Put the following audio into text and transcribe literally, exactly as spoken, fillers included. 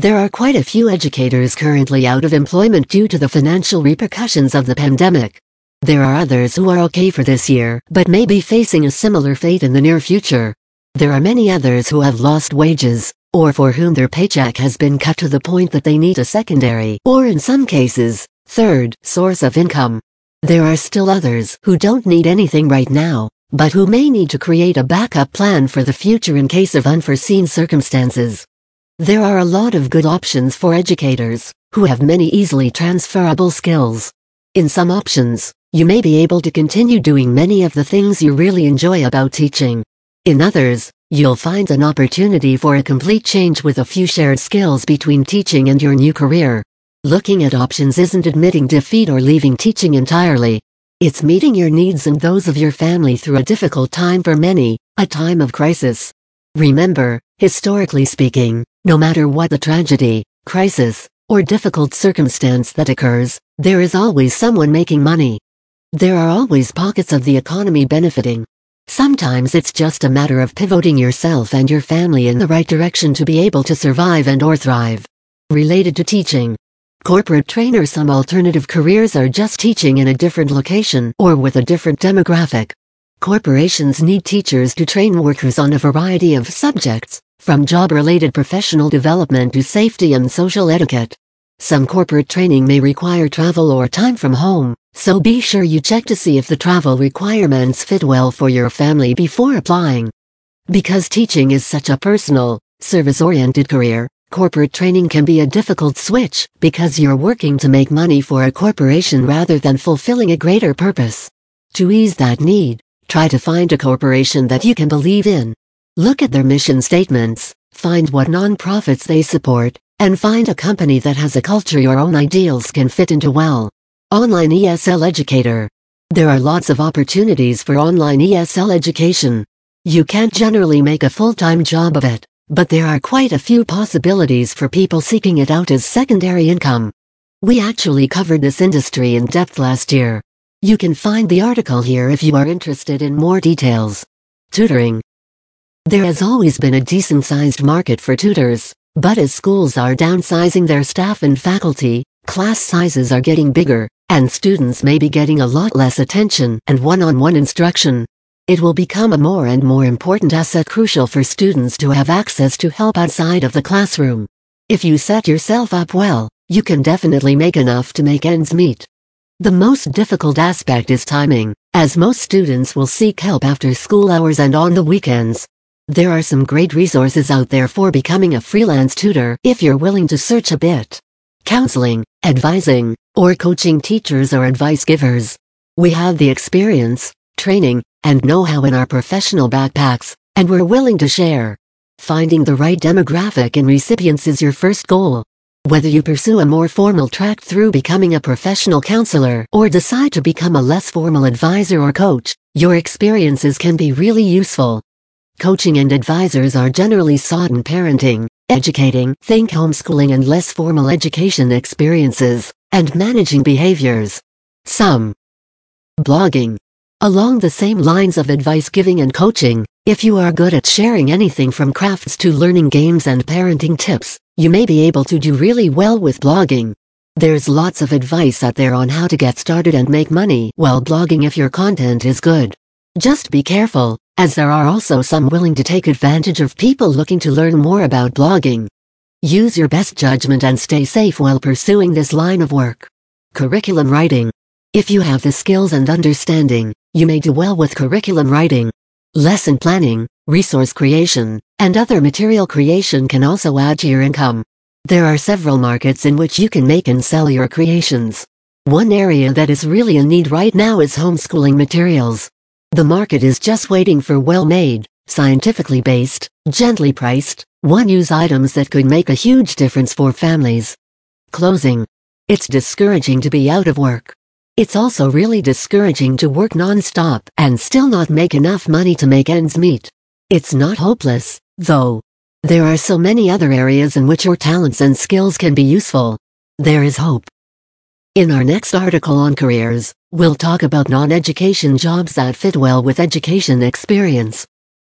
There are quite a few educators currently out of employment due to the financial repercussions of the pandemic. There are others who are okay for this year, but may be facing a similar fate in the near future. There are many others who have lost wages, or for whom their paycheck has been cut to the point that they need a secondary, or in some cases, third, source of income. There are still others who don't need anything right now, but who may need to create a backup plan for the future in case of unforeseen circumstances. There are a lot of good options for educators, who have many easily transferable skills. In some options, you may be able to continue doing many of the things you really enjoy about teaching. In others, you'll find an opportunity for a complete change with a few shared skills between teaching and your new career. Looking at options isn't admitting defeat or leaving teaching entirely. It's meeting your needs and those of your family through a difficult time for many, a time of crisis. Remember, historically speaking, no matter what the tragedy, crisis, or difficult circumstance that occurs, there is always someone making money. There are always pockets of the economy benefiting. Sometimes it's just a matter of pivoting yourself and your family in the right direction to be able to survive and or thrive. Related to teaching, corporate trainer. Some alternative careers are just teaching in a different location or with a different demographic. Corporations need teachers to train workers on a variety of subjects, from job-related professional development to safety and social etiquette. Some corporate training may require travel or time from home, so be sure you check to see if the travel requirements fit well for your family before applying. Because teaching is such a personal, service-oriented career, corporate training can be a difficult switch because you're working to make money for a corporation rather than fulfilling a greater purpose. To ease that need, try to find a corporation that you can believe in. Look at their mission statements, find what nonprofits they support, and find a company that has a culture your own ideals can fit into well. Online E S L Educator. There are lots of opportunities for online E S L education. You can't generally make a full-time job of it, but there are quite a few possibilities for people seeking it out as secondary income. We actually covered this industry in depth last year. You can find the article here if you are interested in more details. Tutoring. There has always been a decent-sized market for tutors, but as schools are downsizing their staff and faculty, class sizes are getting bigger, and students may be getting a lot less attention and one-on-one instruction. It will become a more and more important asset, crucial for students to have access to help outside of the classroom. If you set yourself up well, you can definitely make enough to make ends meet. The most difficult aspect is timing, as most students will seek help after school hours and on the weekends. There are some great resources out there for becoming a freelance tutor if you're willing to search a bit. Counseling, advising, or coaching teachers or advice givers. We have the experience, training, and know-how in our professional backpacks, and we're willing to share. Finding the right demographic and recipients is your first goal. Whether you pursue a more formal track through becoming a professional counselor or decide to become a less formal advisor or coach, your experiences can be really useful. Coaching and advisors are generally sought in parenting, educating, think homeschooling and less formal education experiences, and managing behaviors. Some. Blogging. Along the same lines of advice giving and coaching, if you are good at sharing anything from crafts to learning games and parenting tips, you may be able to do really well with blogging. There's lots of advice out there on how to get started and make money while blogging if your content is good. Just be careful, as there are also some willing to take advantage of people looking to learn more about blogging. Use your best judgment and stay safe while pursuing this line of work. Curriculum writing. If you have the skills and understanding, you may do well with curriculum writing. Lesson planning, resource creation, and other material creation can also add to your income. There are several markets in which you can make and sell your creations. One area that is really in need right now is homeschooling materials. The market is just waiting for well-made, scientifically based, gently priced, one-use items that could make a huge difference for families. Closing. It's discouraging to be out of work. It's also really discouraging to work non-stop and still not make enough money to make ends meet. It's not hopeless, though. There are so many other areas in which your talents and skills can be useful. There is hope. In our next article on careers, we'll talk about non-education jobs that fit well with education experience.